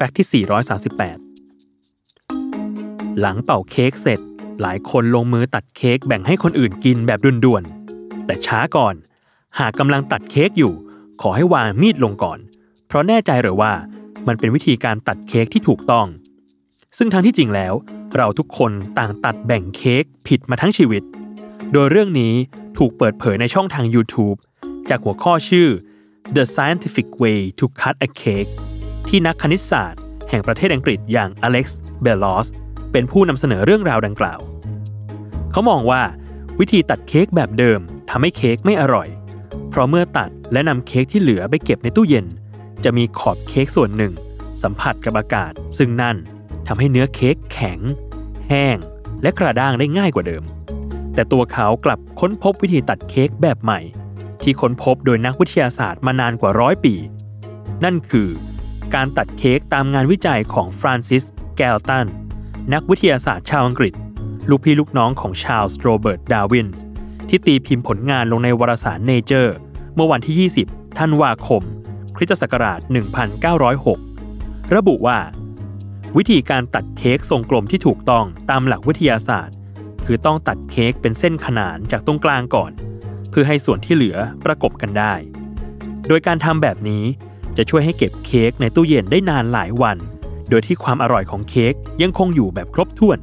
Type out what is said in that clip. แฟกต์ที่438หลังเป่าเค้กเสร็จหลายคนลงมือตัดเค้กแบ่งให้คนอื่นกินแบบด่วนๆแต่ช้าก่อนหากกำลังตัดเค้กอยู่ขอให้วางมีดลงก่อนเพราะแน่ใจหรือว่ามันเป็นวิธีการตัดเค้กที่ถูกต้องซึ่งทางที่จริงแล้วเราทุกคนต่างตัดแบ่งเค้กผิดมาทั้งชีวิตโดยเรื่องนี้ถูกเปิดเผยในช่องทาง YouTube จากหัวข้อชื่อ The Scientific Way to Cut a Cake ที่นักคณิตศาสตร์แห่งประเทศอังกฤษอย่างอเล็กซ์เบลอสเป็นผู้นำเสนอเรื่องราวดังกล่าวเขามองว่าวิธีตัดเค้กแบบเดิมทำให้เค้กไม่อร่อยเพราะเมื่อตัดและนำเค้กที่เหลือไปเก็บในตู้เย็นจะมีขอบเค้กส่วนหนึ่งสัมผัสกับอากาศซึ่งนั่นทำให้เนื้อเค้กแข็งแห้งและกระด้างได้ง่ายกว่าเดิมแต่ตัวเขากลับค้นพบวิธีตัดเค้กแบบใหม่ที่ค้นพบโดยนักวิทยาศาสตร์มานานกว่า100 ปีนั่นคือการตัดเค้กตามงานวิจัยของฟรานซิสแกลตันนักวิทยาศาสตร์ชาวอังกฤษลูกพี่ลูกน้องของชาร์ลส์โรเบิร์ตดาร์วินที่ตีพิมพ์ผลงานลงในวารสาร Nature เมื่อวันที่20ธันวาคมคริสตศักราช1906ระบุว่าวิธีการตัดเค้กทรงกลมที่ถูกต้องตามหลักวิทยาศาสตร์คือต้องตัดเค้กเป็นเส้นขนานจากตรงกลางก่อนเพื่อให้ส่วนที่เหลือประกบกันได้โดยการทำแบบนี้จะช่วยให้เก็บเค้กในตู้เย็นได้นานหลายวันโดยที่ความอร่อยของเค้กยังคงอยู่แบบครบถ้วน